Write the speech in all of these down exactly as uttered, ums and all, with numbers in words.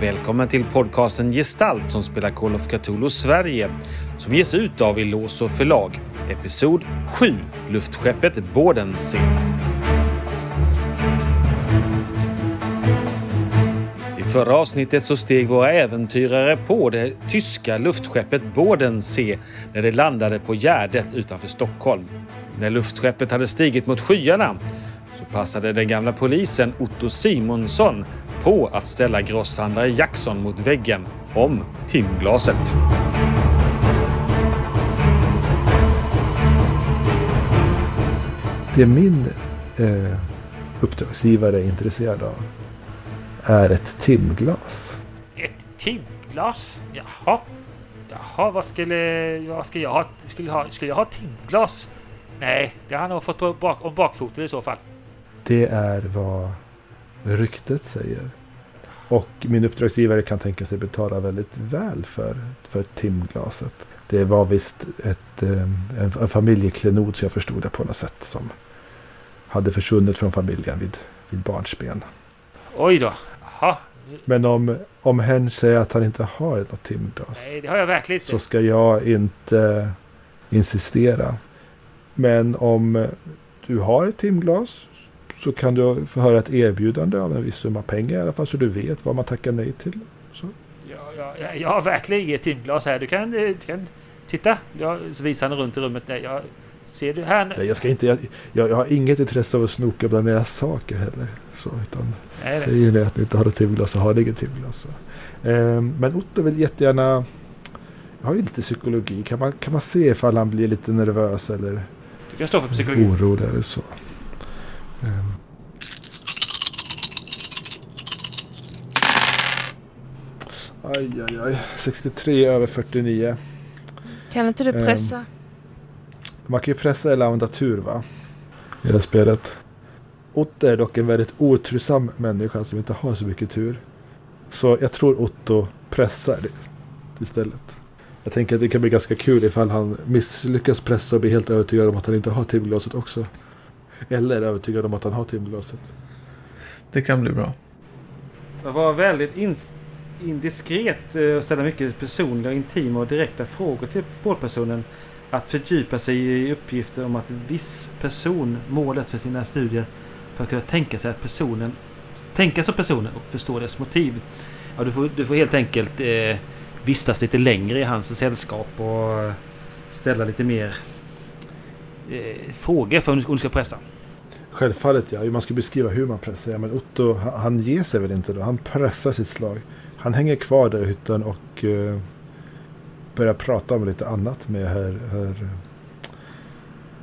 Välkommen till podcasten Gestalt som spelar Call of Cthulhu Sverige som ges ut av Lås förlag. Episod sju, Luftskeppet Bodensee. I förra avsnittet så steg våra äventyrare på det tyska luftskeppet Bodensee när det landade på Gärdet utanför Stockholm. När luftskeppet hade stigit mot skyarna så passade den gamla polisen Otto Simonsson på att ställa grosshandlare Jackson mot väggen om timglaset. Det min eh, uppdragsgivare är intresserad av är ett timglas. Ett timglas? Jaha. Jaha, vad skulle, vad skulle jag ha? Skulle, ha, skulle jag ha timglas? Nej, det har han nog fått på bak, om bakfoten i så fall. Det är vad ryktet säger. Och min uppdragsgivare kan tänka sig betala väldigt väl för, för timglaset. Det var visst ett, en, en familjeklenod, så jag förstod det på något sätt, som hade försvunnit från familjen vid, vid barnsben. Oj då. Aha. Men om, om hen säger att han inte har något timglas. Nej, det har jag verkligen inte. Så ska jag inte insistera. Men om du har ett timglas så kan du få höra ett erbjudande av en viss summa pengar i alla fall, så du vet vad man tackar nej till. Så. Ja, ja, ja, jag har verkligen inget timglas här. Du kan, du kan titta. Jag visar runt i rummet. Nej, jag, ser du här nu? Nej, jag, ska inte, jag, jag, jag har inget intresse av att snoka bland era saker heller. Så, utan nej, säger ni att ni inte har ett timglas så har ni inget timglas. Ehm, men Otto vill jättegärna... Jag har ju lite psykologi. Kan man, kan man se ifall han blir lite nervös eller... Jag står för psykologi. Oro eller så. Mm. Aj, aj, aj. sextiotre över fyrtionio. Kan inte du pressa? Mm. Man kan ju pressa eller använda tur, va? I det spelet. Otto är dock en väldigt otursam människa som inte har så mycket tur. Så jag tror Otto pressar det istället. Jag tänker att det kan bli ganska kul ifall han misslyckas pressa och blir helt övertygad om att han inte har timglaset också. Eller övertygad om att han har timglaset. Det kan bli bra. Det var väldigt inst- indiskret och ställa mycket personliga, intima och direkta frågor till målpersonen. Att fördjupa sig i uppgifter om att viss person målet för sina studier för att kunna tänka sig att personen tänka som personen och förstå dess motiv. Ja, du får, du får helt enkelt... Eh, vistas lite längre i hans sällskap och ställa lite mer eh, frågor för hur du ska pressa. Självfallet, ja. Man ska beskriva hur man pressar. Ja, men Otto, han, han ger sig väl inte då. Han pressar sitt slag. Han hänger kvar där i hytten och eh, börjar prata om lite annat med herr, herr,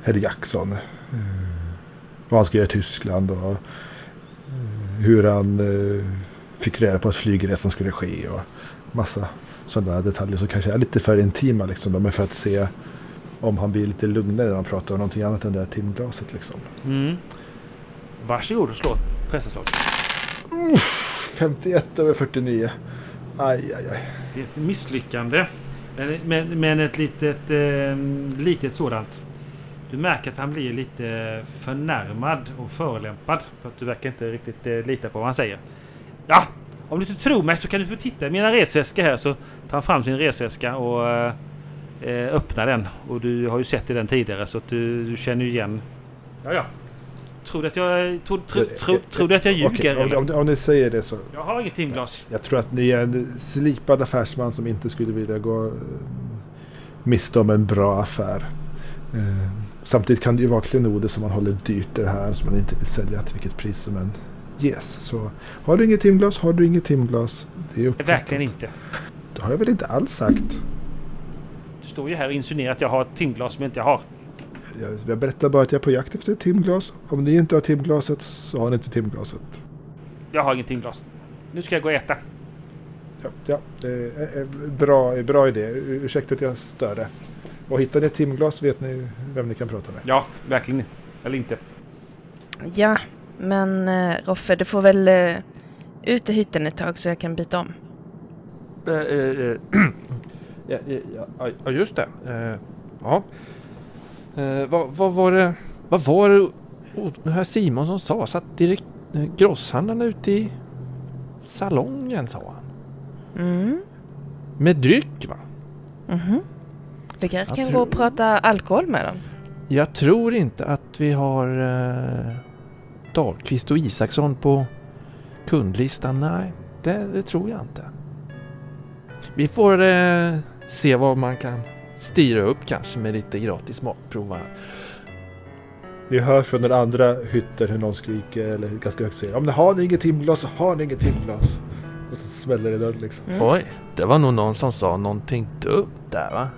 herr Jackson. Mm. Vad han ska göra i Tyskland och mm. hur han eh, fick reda på att flygresan skulle ske och massa sådana detaljer som kanske är lite för intima liksom då, men för att se om han blir lite lugnare när han pratar om någonting annat än det där timglaset liksom. Mm. Varsågod och slå pressaslag. Uh, femtioett över fyrtionio. Aj, aj, aj. Det är ett misslyckande. Men, men, men ett litet, eh, litet sådant. Du märker att han blir lite förnärmad och förolämpad för att du verkar inte riktigt eh, lita på vad han säger. Ja! Om du inte tror mig så kan du få titta i mina resväskor här. Så tar han fram sin resväska och eh, öppnar den. Och du har ju sett i den tidigare så att du, du känner ju igen. Ja, ja. Tror du att jag, tro, tro, tro, tro, tro att jag ljuger? Okay, om, om, om ni säger det så... Jag har inget timglas. Jag tror att ni är en slipad affärsman som inte skulle vilja gå miste om en bra affär. Eh, samtidigt kan det ju vara klenoder som man håller dyrt det här som man inte vill sälja till vilket pris som en... Yes, så har du inget timglas, har du inget timglas. Det är uppfattat. Verkligen inte. Det har jag väl inte alls sagt. Du står ju här och insinuerar att jag har ett timglas som jag inte har. Jag, jag berättar bara att jag är på jakt efter ett timglas. Om ni inte har timglaset så har ni inte timglaset. Jag har inget timglas. Nu ska jag gå och äta. Ja, ja det är bra, bra idé. Ursäkta att jag störde. Och hittar ni ett timglas vet ni vem ni kan prata med. Ja, verkligen. Eller inte. Ja. Men eh, Roffe, du får väl eh, ut i hytten ett tag så jag kan byta om. Eh, eh, ja, ja, ja, just det. Eh, ja. Eh, vad, vad var det? Vad var det? Oh, här Simon som sa satt direkt eh, grosshandlarna ute i salongen sa han. Mm. Med dryck, va? Mm-hmm. Du kanske jag kan tro... gå och prata alkohol med dem. Jag tror inte att vi har eh, Dahlqvist och Isaksson på kundlistan. Nej, det, det tror jag inte. Vi får eh, se vad man kan styra upp kanske med lite gratis matprov. Ni hör från den andra hytten hur någon skriker eller ganska högt säger: om ni har ni inget timglas så har ni inget timglas. Och så smäller det död liksom. Mm. Oj, det var nog någon som sa någonting dumt där, va?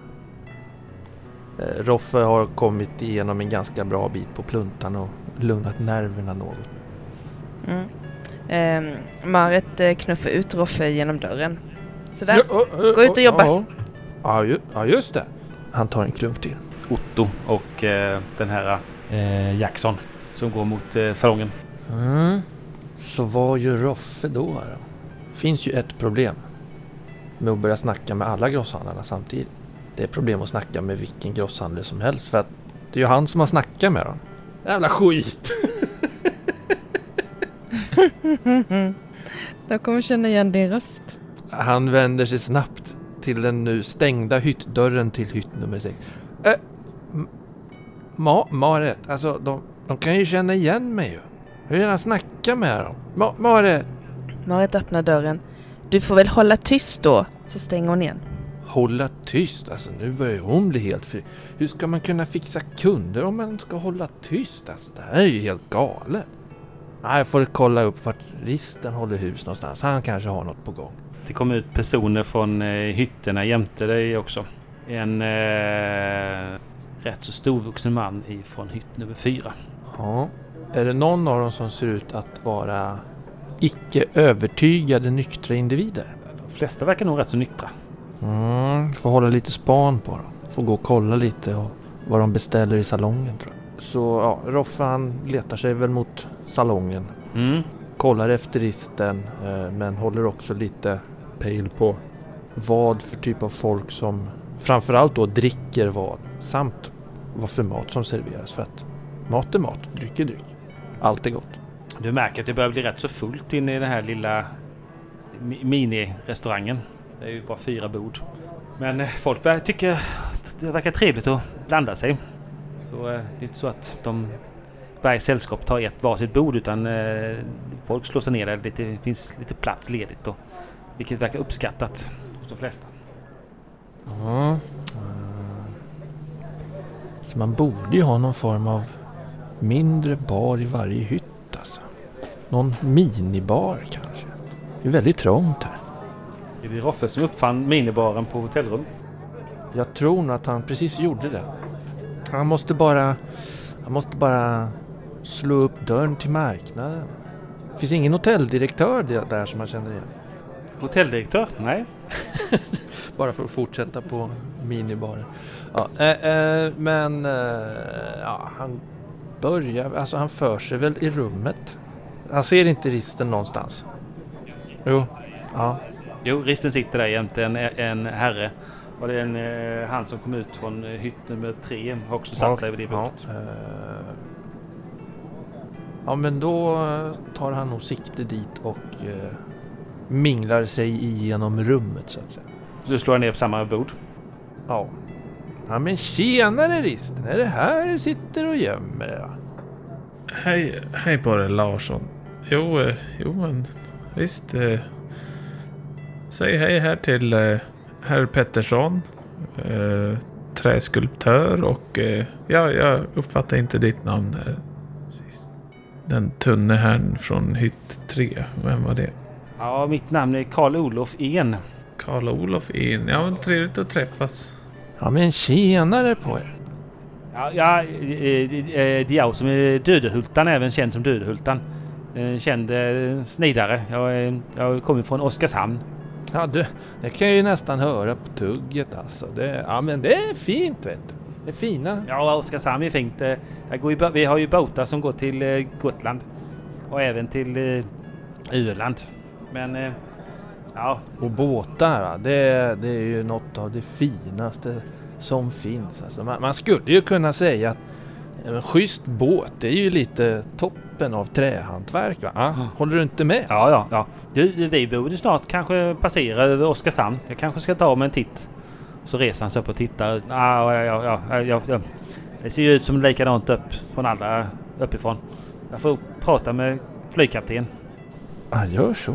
Roffe har kommit igenom en ganska bra bit på pluntan och lugnat nerverna något. Mm. Eh, Marit knuffar ut Roffe genom dörren. Sådär, ja, uh, uh, gå ut och jobba. Ja, uh, uh. ah, ju, just det. Han tar en klunk till. Otto och eh, den här eh, Jackson som går mot eh, salongen. Mm. Så var ju Roffe då, då? Finns ju ett problem med att börja snacka med alla grosshandlarna samtidigt. Det är problem att snacka med vilken grosshandlare som helst. För att det är ju han som har snackat med dem. Jävla skit! Då kommer känna igen din röst. Han vänder sig snabbt till den nu stängda hyttdörren till hytt nummer sex. Äh, ma- Marit, alltså de, de kan ju känna igen mig ju. Hur är det att snacka med dem? Ma- Marit! Marit öppnar dörren. Du får väl hålla tyst då, så stänger hon igen. Hålla tyst? Alltså nu börjar hon bli helt fri. Hur ska man kunna fixa kunder om man ska hålla tyst? Alltså det här är ju helt galet. Nej, jag får kolla upp vart risten håller hus någonstans. Han kanske har något på gång. Det kom ut personer från eh, hytterna jämte dig också. En eh, rätt så storvuxen man ifrån hytt nummer fyra. Ja, är det någon av dem som ser ut att vara icke övertygade nyktra individer? De flesta verkar nog rätt så nyktra. Mm, får hålla lite span på dem. Får gå och kolla lite och vad de beställer i salongen, tror jag. Så ja, Roffe han letar sig väl mot salongen. Mm. Kollar efter risten, eh, men håller också lite pejl på vad för typ av folk som framförallt då dricker vad, samt vad för mat som serveras. För att mat är mat, dryck är dryck. Allt är gott. Du märker att det börjar bli rätt så fullt inne i den här lilla mini-restaurangen. Det är ju bara fyra bord. Men folk tycker det verkar trevligt att blanda sig. Så det är inte så att de, varje sällskap tar ett varsitt bord, utan folk slår sig ner där det finns lite plats ledigt. Då, vilket verkar uppskattat hos de flesta. Ja. Så man borde ju ha någon form av mindre bar i varje hytt. Alltså. Någon minibar kanske. Det är väldigt trångt här. Är det Roffe som uppfann minibaren på hotellrum? Jag tror nog att han precis gjorde det. Han måste bara han måste bara slå upp dörren till marknaden. Det finns ingen hotelldirektör där som man känner igen. Hotelldirektör? Nej. Bara för att fortsätta på minibaren. Ja, äh, äh, men äh, ja, han börjar, alltså han för sig väl i rummet. Han ser inte risten någonstans. Jo, ja. Jo, risten sitter där jämte en, en herre. Och det är en eh, han som kom ut från hytt nummer tre. Har också satt ja, sig över det bordet. Ja, eh, ja, men då tar han nog sikte dit och eh, minglar sig igenom rummet så att säga. Så du slår ner på samma bord? Ja. Ja, men tjenare risten. Är det här du sitter och gömmer dig? Hej, hej på dig Larsson. Jo, eh, jo men visst... Eh. Säg hej här till eh, herr Pettersson, eh, träskulptör och eh, ja, jag uppfattar inte ditt namn här sist. Den tunne herrn från hytt tre, vem var det? Ja, mitt namn är Karl-Olof En. Karl-Olof En, ja men trevligt att träffas. Ja men tjenare på er. Ja, ja det är jag som är Döderhultarn, även känd som Döderhultarn. Känd snidare, jag, jag kommer från Oskarshamn. Ja du, det kan jag ju nästan höra på tugget alltså. Det, ja men det är fint vet du. Det är fina. Ja, Oskarshamn är fint. Jag går ju, vi har ju båtar som går till Gotland. Och även till Öland. Men ja. Och båtar, det, det är ju något av det finaste som finns. Alltså, man, man skulle ju kunna säga att en schysst båt, det är ju lite topp. typen av trähantverk, va? Ah, mm. Håller du inte med? Ja, ja, ja. Du, vi borde snart kanske passera över Oskarshamn. Jag kanske ska ta med en titt. Så reser han sig upp och tittar. Ah, ja, ja, ja, ja, ja. Det ser ju ut som likadant upp från alla uppifrån. Jag får prata med flygkapten. Ah, gör så.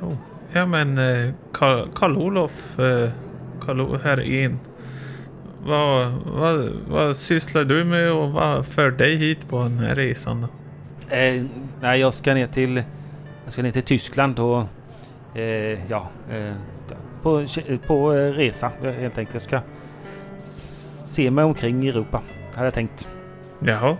Oh. Ja, men Karl-Olof här in. Vad, vad, vad sysslar du med och vad för dig hit på den här resan då? Eh, nej, jag ska ner till jag ska ner till Tyskland och eh, ja eh, på, på resa helt enkelt. Jag ska se mig omkring i Europa, hade jag tänkt. Jaha,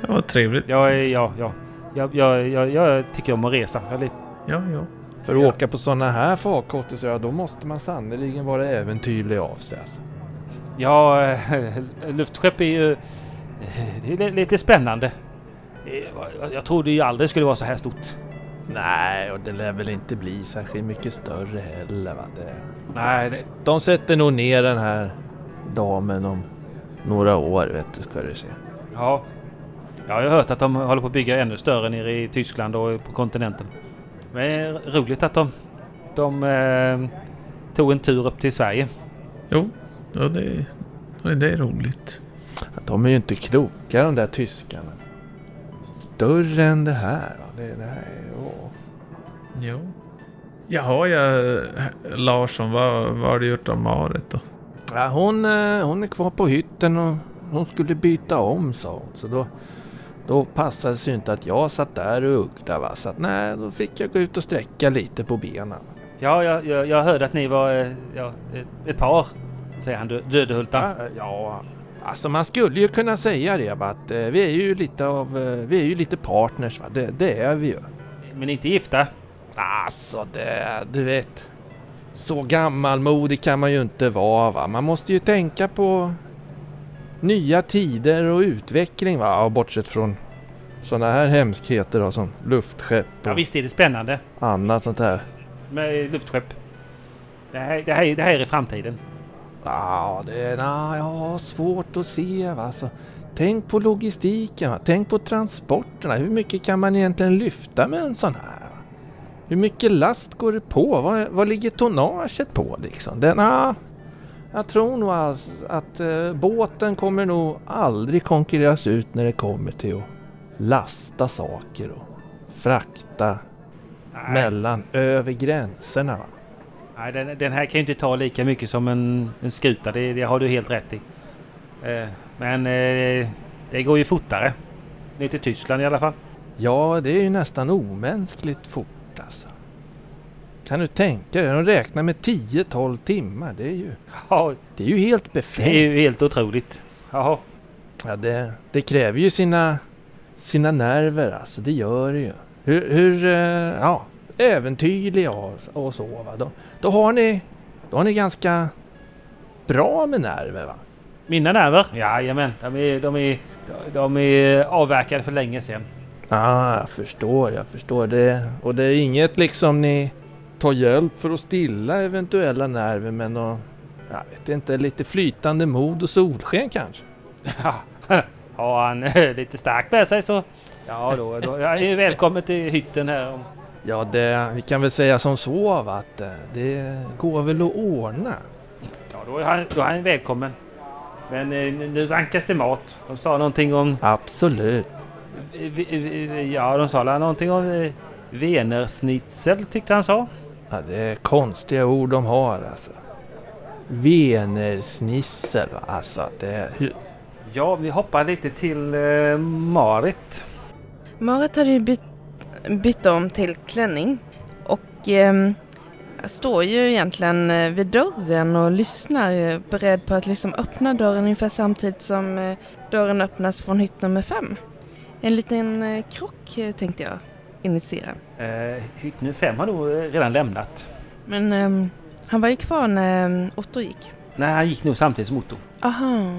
det var trevligt. Ja, ja, ja. Jag, jag, jag, jag tycker om att resa. Eller? Ja, ja. För att ja. åka på sådana här farkotter så ja, då måste man sannoliken vara äventyrlig av sig alltså. Ja, luftskepp är ju det är lite spännande. Jag trodde ju aldrig skulle vara så här stort. Nej, och det lär väl inte bli särskilt mycket större heller, va? Det... Nej, det... de sätter nog ner den här damen om några år, vet du, ska du se. Ja, jag har ju hört att de håller på att bygga ännu större nere i Tyskland och på kontinenten. Men det är roligt att de, de eh, tog en tur upp till Sverige. Jo. Ja, det är, det är roligt. De är ju inte kloka, de där tyskarna. Större än det här. Det, det här ja. Jo. Jaha, jag, Larsson, vad, vad har du gjort av Marit då? Ja, hon, hon är kvar på hytten och hon skulle byta om, sa hon. Så då, då passade det sig inte att jag satt där och uggla, va? Så att, nej, då fick jag gå ut och sträcka lite på benen. Ja, jag, jag, jag hörde att ni var ja, ett par. Säger han Döderhultarn. Ja, ja, alltså man skulle ju kunna säga det, va? Att eh, vi är ju lite av eh, vi är ju lite partners, va? Det, det är vi ju. Men inte gifta. Alltså det, du vet. Så gammalmodig kan man ju inte vara, va? Man måste ju tänka på nya tider och utveckling, va? Bortsett från sådana här hemskheter då, som luftskepp. Ja, visst är det spännande. Annat sånt här. Med luftskepp. Det här det här det här är i framtiden. Ja, det är na, ja, svårt att se, va? Alltså, tänk på logistiken, va? Tänk på transporterna. Hur mycket kan man egentligen lyfta med en sån här? Va? Hur mycket last går det på? Vad, vad ligger tonnaget på liksom? Det, na, jag tror nog alltså att eh, båten kommer nog aldrig konkurreras ut när det kommer till att lasta saker och frakta Nej. mellan över gränserna, va? Nej, den, den här kan ju inte ta lika mycket som en, en skuta, det, det har du helt rätt i. Eh, men eh, det går ju fortare. Ner till Tyskland i alla fall. Ja, det är ju nästan omänskligt fort alltså. Kan du tänka dig, de räknar med tio tolv timmar, det är ju, ja, det är ju helt befängt. Det är ju helt otroligt. Jaha. Ja, det, det kräver ju sina, sina nerver alltså, det gör det ju. Hur, hur eh, ja... äventyrliga och så, va? Då, då har ni då har ni ganska bra med nerver, va? Mina nerver? Jajamän, de är, de är, de är avverkade för länge sedan. Ah, jag förstår, jag förstår det. Och det är inget liksom ni tar hjälp för att stilla eventuella nerver, men då, jag vet inte, lite flytande mod och solsken kanske? Ja, har han lite starkt med sig så ja, då, då jag är välkommen till hytten här om. Ja, det, vi kan väl säga som så, va, att det går väl att ordna. Ja, då är han, då är han välkommen. Men eh, nu rankas det mat. De sa någonting om... Absolut. Vi, vi, ja, de sa någonting om eh, wienerschnitzel, tyckte han sa. Ja, det är konstiga ord de har, alltså. Wienerschnitzel, alltså. Det... Ja, vi hoppar lite till eh, Marit. Marit hade ju bytt bytt om till klänning och eh, står ju egentligen vid dörren och lyssnar, beredd på att liksom öppna dörren ungefär samtidigt som eh, dörren öppnas från hytt nummer fem. En liten eh, krock tänkte jag initiera. Eh, hytt nummer fem har nog redan lämnat. Men eh, han var ju kvar när Otto gick. Nej, han gick nog samtidigt som Otto. Aha,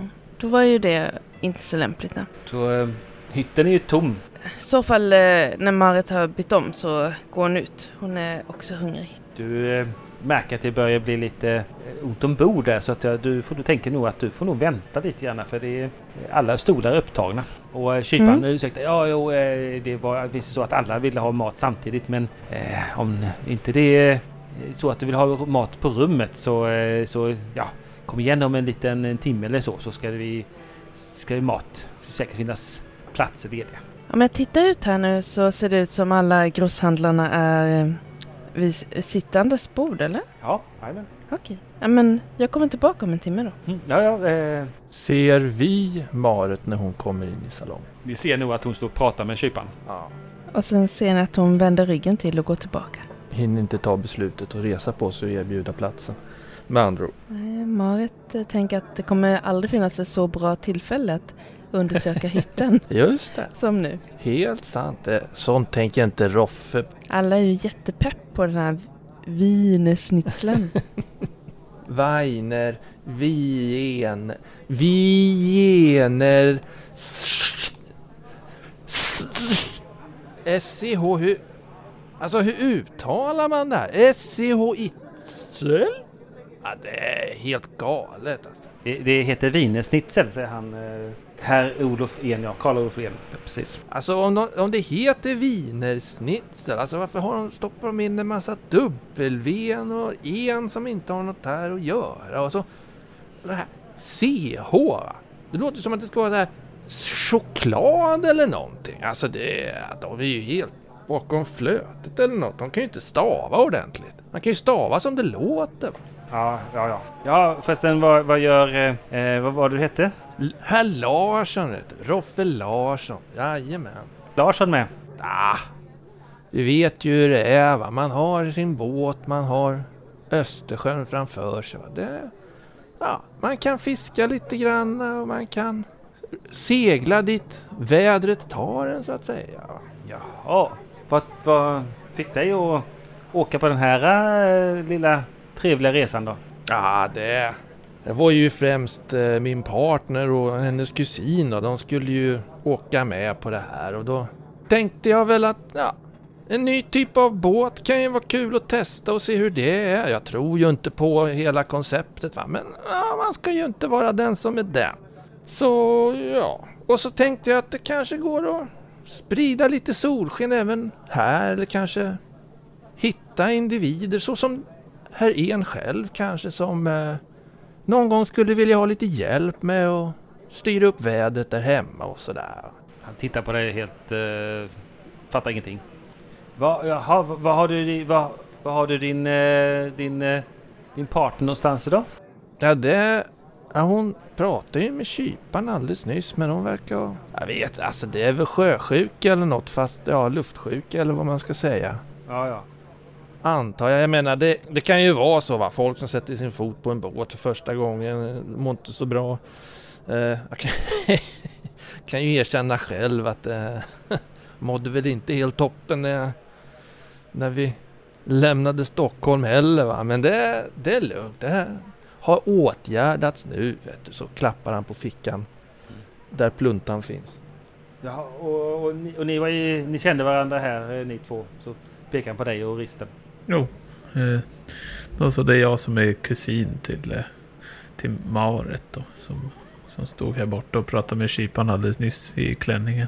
då var ju det inte så lämpligt. Då. Så eh, hytten är ju tom. i så fall när Marit har bytt om så går hon ut. Hon är också hungrig. Du eh, märker att det börjar bli lite ont ombord där, så att jag, du, får, du tänker nog att du får nog vänta lite grann, för det är alla stolar upptagna. Och eh, kyparen mm. ursäkta, ja jo, eh, det var visst så att alla ville ha mat samtidigt, men eh, om inte det är så att du vill ha mat på rummet så, eh, så ja, kom igen om en liten en timme eller så, så ska vi ska vi mat, det ska säkert finnas platser lediga. Om jag tittar ut här nu så ser det ut som alla grosshandlarna är vid sittandes bord, eller? Ja, amen. Okej, men jag kommer tillbaka om en timme då. Mm, ja, ja, eh. Ser vi Marit när hon kommer in i salongen? Vi ser nog att hon står och pratar med kyparen. Ja. Och sen ser ni att hon vänder ryggen till och går tillbaka. Hinner inte ta beslutet och resa på sig och erbjuda platsen. Med andra ord. Eh, Marit tänker att det kommer aldrig finnas ett så bra tillfälle att undersöka hytten. Just det. Som nu. Helt sant. Sånt tänker inte Roffe. Alla är ju jättepepp på den här wienerschnitzeln. Weiner, vien, viener, S C H, hur, alltså hur uttalar man det här? S C H-itzel? Ja, det är helt galet alltså. Det, det heter wienerschnitzel, säger han. Herr Olof En, ja, Karl-Olof En. Ja, precis. Alltså om, de, om det heter wienerschnitzel, alltså varför har de, stoppar de in en massa dubbelven och en som inte har något här att göra? Och så det här C H, va? Det låter som att det ska vara så här choklad eller någonting. Alltså det, de är ju helt bakom flötet eller något. De kan ju inte stava ordentligt. Man kan ju stava som det låter, va? Ja, ja, ja. Ja, förresten, vad, vad gör... Eh, vad var det du hette? L- Herr Larsson, vet du. Roffe Larsson. Jajamän. Larsson med? Ah, du vet ju hur det är, va. Man har sin båt, man har Östersjön framför sig, va. Det, ja, man kan fiska lite grann och man kan segla dit vädret tar en, så att säga. Jaha. Vad, vad fick dig att åka på den här äh, lilla... trevliga resan då? Ja, det, det var ju främst eh, min partner och hennes kusin, och de skulle ju åka med på det här, och då tänkte jag väl att ja, en ny typ av båt kan ju vara kul att testa och se hur det är. Jag tror ju inte på hela konceptet, va? Men ja, man ska ju inte vara den som är den. Så ja, och så tänkte jag att det kanske går att sprida lite solsken även här, eller kanske hitta individer så som Herr En själv kanske, som eh, någon gång skulle vilja ha lite hjälp med att styra upp vädret där hemma och sådär. Han tittar på dig helt... Eh, fattar ingenting. Vad va, va har du, va, va har du din, eh, din, eh, din partner någonstans idag? Ja, det... Ja, hon pratade ju med kyparen alldeles nyss, men hon verkar... Jag vet, alltså det är väl sjösjuka eller något, fast ja, luftsjuka eller vad man ska säga. Ja, ja. Antar jag, jag menar det, det kan ju vara så, va, folk som sätter sin fot på en båt för första gången mår inte så bra. Eh, jag kan, kan ju erkänna själv att eh, mådde väl inte helt toppen när, när vi lämnade Stockholm heller, va, men det, det är lugnt, det här har åtgärdats nu, vet du. Så klappar han på fickan där pluntan finns. Ja, och, och, ni, och ni, var ju, ni kände varandra här, ni två, så pekar han på dig och risten. Jo, eh, alltså det är jag som är kusin till, till Marit då, som, som stod här borta och pratade med kyparen alldeles nyss i klänningen.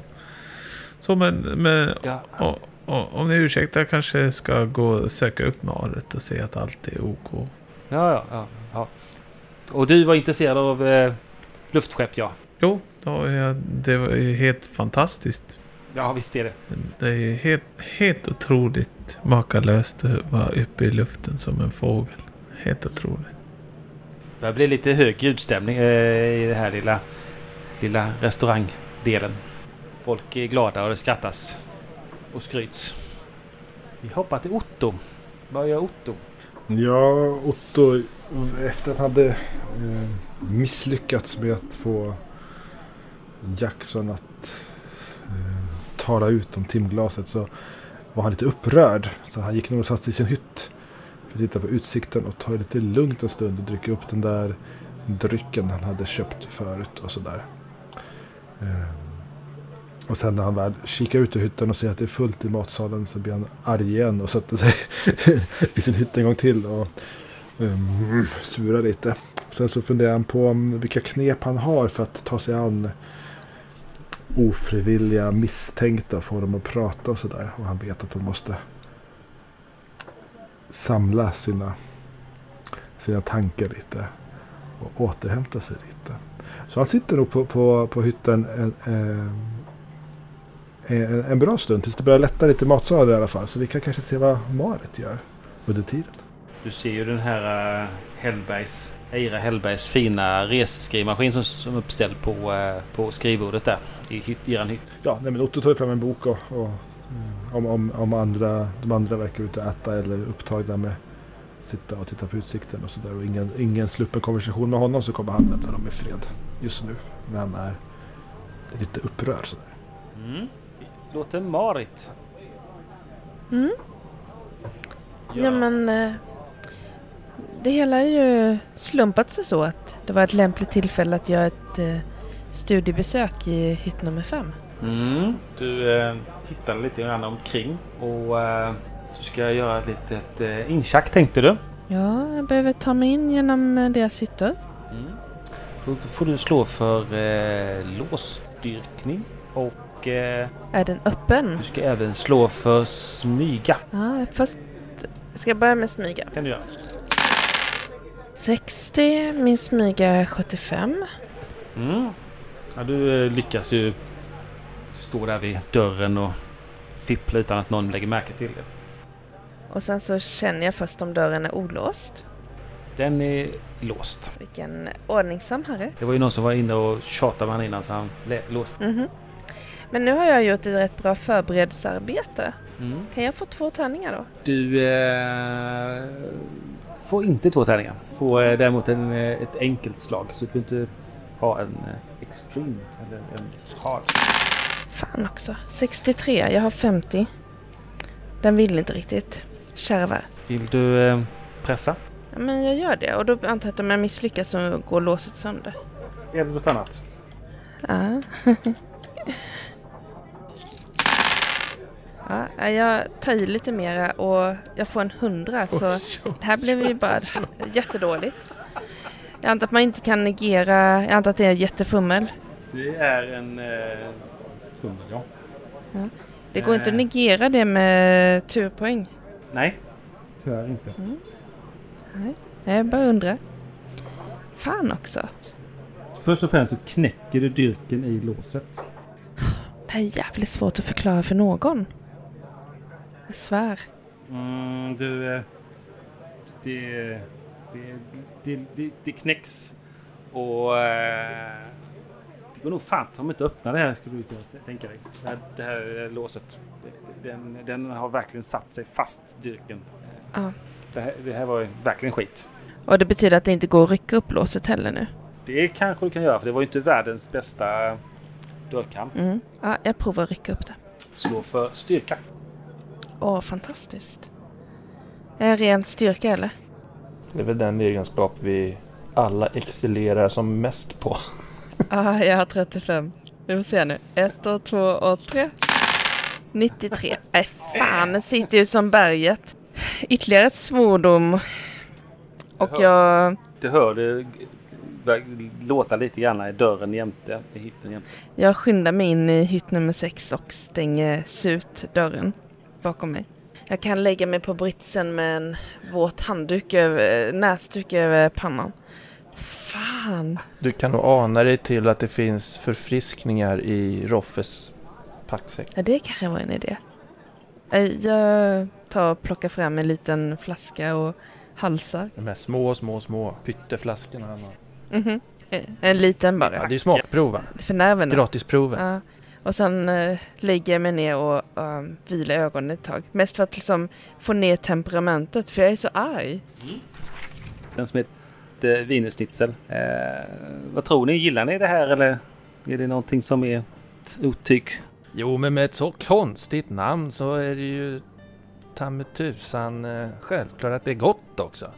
Så men, men ja. och, och, om ni ursäktar, jag kanske ska gå och söka upp Marit och se att allt är ok. Ja, ja, ja. ja. Och du var intresserad av eh, luftskepp, ja? Jo, då, ja, det var ju helt fantastiskt. Ja, visst är det. Det är helt, helt otroligt makalöst att vara uppe i luften som en fågel. Helt otroligt. Det blir lite hög ljudstämning eh, i den här lilla, lilla restaurangdelen. Folk är glada och det skrattas och skryts. Vi hoppar till Otto. Vad gör Otto? Ja, Otto, efter att han hade eh, misslyckats med att få Jackson att tala ut om timglaset, så var han lite upprörd. Så han gick nog och satt sig i sin hytt för att titta på utsikten och ta lite lugnt en stund och dricka upp den där drycken han hade köpt förut och sådär. Och sen när han väl kikar ut i hytten och ser att det är fullt i matsalen så blir han arg igen och sätter sig i sin hytt en gång till och um, surar lite. Sen så funderar han på vilka knep han har för att ta sig an ofrivilliga misstänkta och få dem att prata och sådär. Och han vet att han måste samla sina, sina tankar lite och återhämta sig lite. Så han sitter nog på, på, på hytten en, en, en bra stund tills det börjar lätta lite i matsalen i alla fall. Så vi kan kanske se vad Marit gör under tiden. Du ser ju den här uh, Hellbergs, Eira Hellbergs fina reseskrivmaskin som, som är uppställd på, uh, på skrivbordet där i hytt, eran hytt. Ja, nej, men Otto tar ju fram en bok och, och mm. om, om, om andra, de andra verkar ut och äta eller upptagna med sitta och titta på utsikten och sådär och ingen, ingen sluppen konversation med honom så kommer han lämna dem i fred just nu när han är lite upprörd sådär. Mm. Låter Marit. Mm. Ja. ja men det hela är ju slumpat sig så att det var ett lämpligt tillfälle att göra ett studiebesök i hytt nummer fem. Mm. Du eh, tittar lite grann omkring och eh... så ska jag göra ett litet eh, incheck tänkte du? Ja, jag behöver ta mig in genom eh, deras hytter. Mm. Då får du slå för eh, låsdyrkning och... Eh, är den öppen? Du ska även slå för smyga. Ja, först ska jag börja med smyga. Kan du göra? sextio, min smyga är sjuttiofem. Mm. Ja, du eh, lyckas ju stå där vid dörren och fippla utan att någon lägger märke till det. Och sen så känner jag först om dörren är olåst. Den är låst. Vilken ordningsam herre. Det var ju någon som var inne och tjatade med han innan så han lä- låst. Mm-hmm. Men nu har jag gjort ett rätt bra förberedelsearbete. Mm. Kan jag få två tärningar då? Du eh, får inte två tärningar. Får eh, däremot en, ett enkelt slag. Så du får inte ha en eh, extreme eller en hard. Fan också. sextiotre. Jag har femtio. Den vill inte riktigt. Kärvar. Vill du eh, pressa? Ja, men jag gör det. Och då antar jag att om jag misslyckas så går låset sönder. Är det något annat? Ja. ja. Jag tar i lite mera och jag får en hundra. Så oj, oj, det här blev ju bara jättedåligt. Jag antar att man inte kan negera. Jag antar att det är jättefummel. Det är en eh, fummel, ja. Ja. Det går inte att negera det med turpoäng. Nej, tyvärr inte. Mm. Nej, jag bara undrar. Fan också. Först och främst så knäcker du dyrken i låset. Det här är jävligt svårt att förklara för någon. Jag svär. Mm, du... Det, det, det, det, det knäcks. Och... Det går nog fan om inte öppna det här skulle du kunna tänka dig. Det här, det här låset. Den, den har verkligen satt sig fast dyrken. Ja. Det här, det här var verkligen skit. Och det betyder att det inte går att rycka upp låset heller nu? Det kanske du kan göra för det var ju inte världens bästa dörrkam. Mm. Ja, jag provar att rycka upp det. Slå för styrka. Åh, fantastiskt. Är det ren styrka eller? Det är väl den egenskap vi alla excellerar som mest på. Ah, jag har trettiofem. Vi får se nu. ett och två och tre. nittiotre. Nej, fan. Den sitter ju som berget. Ytterligare ett svordom. Och du hör, jag... Du hörde låta lite grann i dörren jämte. I hytten jämte. Jag skyndar mig in i hytt nummer sex och stänger sut dörren bakom mig. Jag kan lägga mig på britsen med en våt handduk över, näsduk över pannan. Fan. Du kan nog ana dig till att det finns förfriskningar i Roffes packsäck. Ja, det kanske var en idé. Jag tar och plockar fram en liten flaska och halsar. De här små, små, små pytteflaskorna. Mm-hmm. En liten bara. Ja, det är smakproven. För nerverna. Gratisproven. Ja. Och sen äh, lägger jag mig ner och äh, vilar ögonen ett tag. Mest för att liksom, få ner temperamentet, för jag är så arg. Mm. Den som är wienerschnitzel. Eh, vad tror ni? Gillar ni det här eller är det någonting som är otyg? Jo, men med ett så konstigt namn så är det ju tammetusan eh, självklart att det är gott också.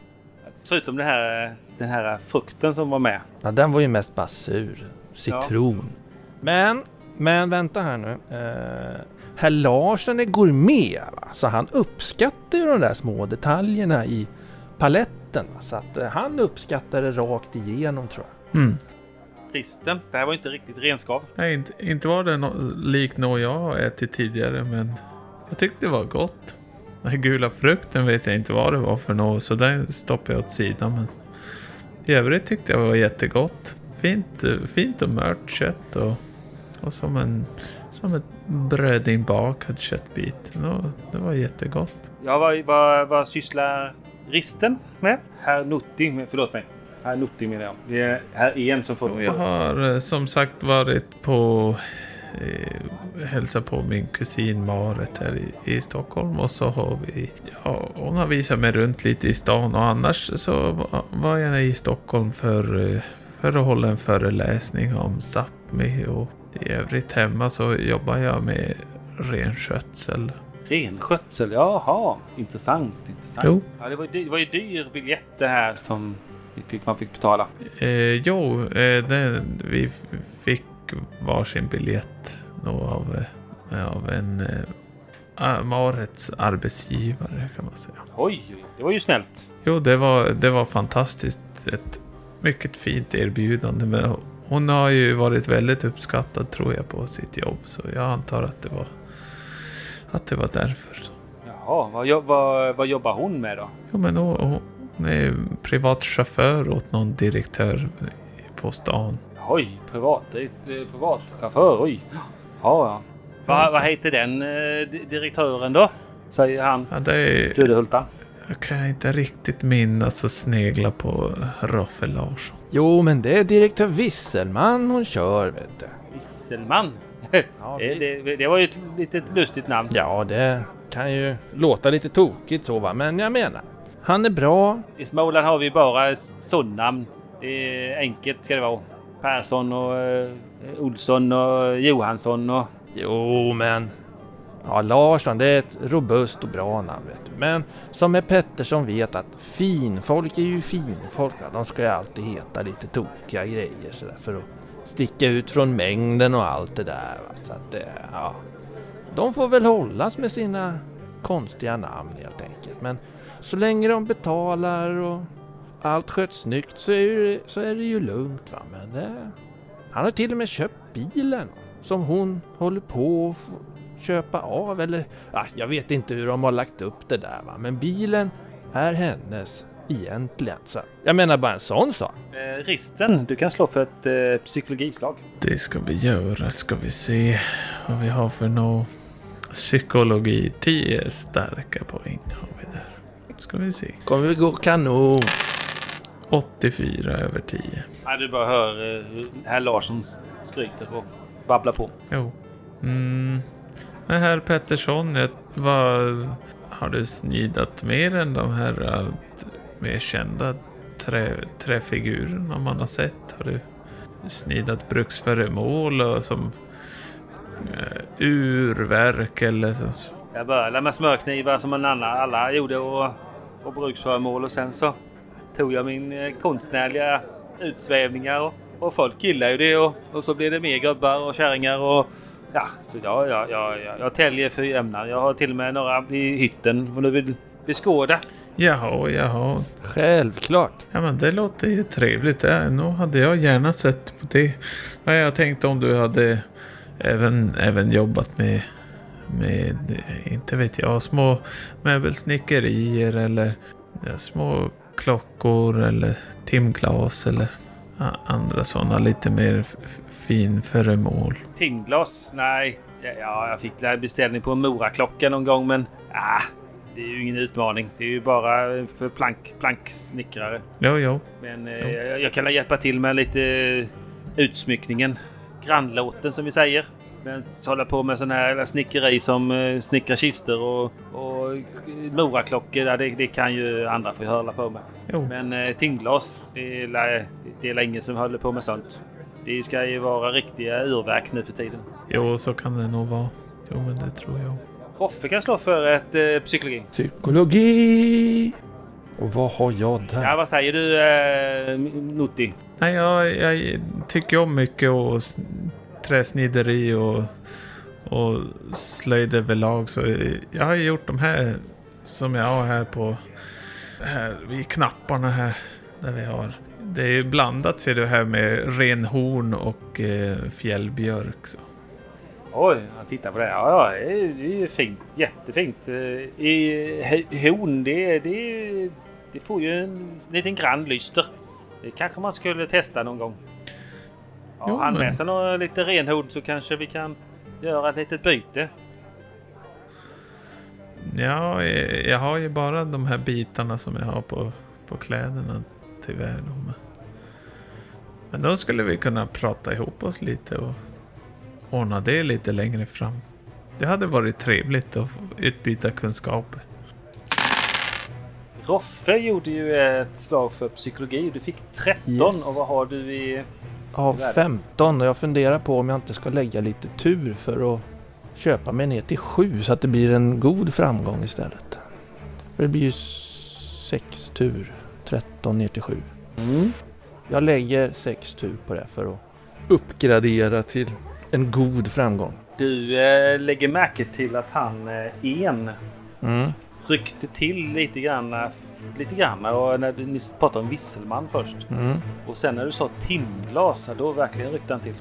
Förutom det här, den här frukten som var med. Ja, den var ju mest bara sur. Citron. Ja. Men Men vänta här nu. Eh, herr Larsson är gourmet, va? Så han uppskattar ju de där små detaljerna i paletten. Va? Så att eh, han uppskattar det rakt igenom, tror jag. Mm. Risten, det här var inte riktigt renskav. Nej, inte, inte var det no- likt något jag har ätit tidigare, men jag tyckte det var gott. Den här gula frukten vet jag inte vad det var för något, så den stoppade jag åt sidan. Men i övrigt tyckte jag det var jättegott. Fint, fint och mört kött och, och som en som ett brödinbakad köttbit. Det var jättegott. Ja, vad, vad, vad sysslar risten med? Herr Nutting, förlåt mig. Herr Nutting menar jag. Det är herr En som får. Jag har som sagt varit på... hälsa på min kusin Marit här i, i Stockholm, och så har vi, ja, hon har visat mig runt lite i stan, och annars så var jag i Stockholm för, för att hålla en föreläsning om Sápmi, och i övrigt hemma så jobbar jag med renskötsel. Renskötsel, jaha, intressant, intressant. Jo. Ja, det var ju dyr, det var ju dyr biljett det här som fick, man fick betala. Eh, jo, eh, det, vi fick varsin biljett av, av en äh, Marets arbetsgivare, kan man säga. Oj, det var ju snällt. Jo, det var, det var fantastiskt. Ett mycket fint erbjudande. Men hon har ju varit väldigt uppskattad, tror jag, på sitt jobb. Så jag antar att det var, att det var därför. Jaha, vad, vad, vad jobbar hon med då? Jo, men hon, hon är privat chaufför åt någon direktör på stan. Oj, privat, privat chaufför, oj. Ja, vad va heter den eh, direktören då? Säger han. Ja, det är, Jude Hulta. Jag kan inte riktigt minnas och snegla på Roffe Larsson. Jo, men det är direktör Visselman hon kör, vet du. Visselman? Ja, det, det, det var ju ett litet lustigt namn. Ja, det kan ju låta lite tokigt så, va? Men jag menar, han är bra. I Småland har vi bara sådana. Det är enkelt, ska det vara. Persson och eh, Olsson och Johansson och... Jo, men... Ja, Larsson, det är ett robust och bra namn, vet du. Men som är Pettersson vet att finfolk är ju finfolk. Ja. De ska ju alltid heta lite tokiga grejer så där, för att sticka ut från mängden och allt det där. Va? Så att, ja... De får väl hållas med sina konstiga namn, helt enkelt. Men så länge de betalar och... allt sköts snyggt så är, ju, så är det ju lugnt, va? Men det, han har till och med köpt bilen som hon håller på att f- köpa av. Eller, ah, jag vet inte hur de har lagt upp det där, va? Men bilen är hennes egentligen. Så jag menar bara en sån sak. Eh, risten, du kan slå för ett eh, psykologislag. Det ska vi göra, ska vi se vad vi har för någon psykologi. tio starka poäng har vi där. Ska vi se. Kommer vi gå kanon. åttiofyra över tio. Ja, du bara hör eh, hur herr Larsson skryter och babblar på. Jo. Mm. Men herr Pettersson, vad har du snidat mer än de här uh, mer kända trä, träfigurerna man har sett? Har du snidat bruksföremål och som uh, urverk eller så? Jag började med smörknivar som man alla, alla gjorde och, och bruksföremål, och sen så tog jag min konstnärliga utsvävningar och, och folk gillar ju det, och, och så blir det mer gubbar och kärringar och ja, så jag, jag, jag, jag, jag täljer för ämnen. Jag har till och med några i hytten om du vill beskåda. Jaha, jaha. Självklart. Ja, men det låter ju trevligt. Ja, nog hade jag gärna sett på det. Ja, jag tänkte om du hade även, även jobbat med med, inte vet jag, små möbelsnickerier eller ja, små klockor eller timglas eller ja, andra sådana lite mer f- fin föremål. Timglas? Nej. Ja, jag fick en beställning på en Mora-klocka någon gång, men ah, det är ju ingen utmaning. Det är ju bara för plank, planksnickrare. Jo, jo. Men eh, jo. Jag, jag kan hjälpa till med lite utsmyckningen. Grannlåten, som vi säger. Men hålla på med sån här snickeri som eh, snickrar kister och, och moraklockor, ja, det, det kan ju andra få höra på med. Jo. Men eh, timglas, det är, det är länge som håller på med sånt. Det ska ju vara riktiga urverk nu för tiden. Jo, så kan det nog vara. Jo, men det tror jag. Roffe kan slå för ett eh, psykologi. Psykologi! Och vad har jag där? Ja, vad säger du, eh, Nutti? Nej, jag, jag tycker om mycket och... träsnideri och, och slöjd överlag. Så jag har gjort de här som jag har här på här vid knapparna här där vi har. Det är blandat, ser du här, med renhorn och eh, fjällbjörk så. Oj, jag tittar på det. Ja, det är ju fint, jättefint. I horn, det, det, det får ju en liten grann lyster. Det kanske man skulle testa någon gång. Ja, jo, han läser men... lite renhorn så kanske vi kan göra ett litet byte. Ja, jag har ju bara de här bitarna som jag har på, på kläderna tyvärr. Men då skulle vi kunna prata ihop oss lite och ordna det lite längre fram. Det hade varit trevligt att utbyta kunskaper. Roffe gjorde ju ett slag för psykologi. Du fick tretton, yes. Och vad har du i... Ja, femton, och jag funderar på om jag inte ska lägga lite tur för att köpa mig ner till sju så att det blir en god framgång istället. För det blir ju sex tur, tretton ner till sju. Mm. Jag lägger sex tur på det för att uppgradera till en god framgång. Du eh, lägger märke till att han eh, en mm. ryckte till lite grann, lite grann och när du ni pratade om Visselman först. Mm. Och sen när du sa timglas, då verkligen ryckte han till.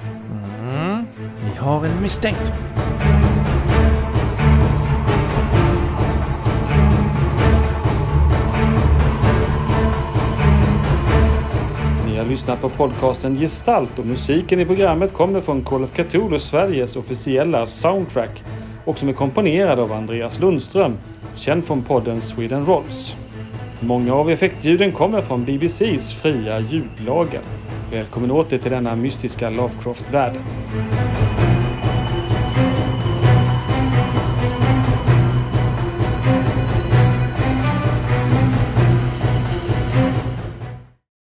Mm. Ni har en misstänkt. Jag lyssnar på podcasten Gestalt och musiken i programmet kommer från Call of Cthulhu Sveriges officiella soundtrack och som är komponerad av Andreas Lundström, känd från podden Sweden Rolls. Många av effektljuden kommer från B B C:s fria ljudlager. Välkommen åter till denna mystiska Lovecraft-världen.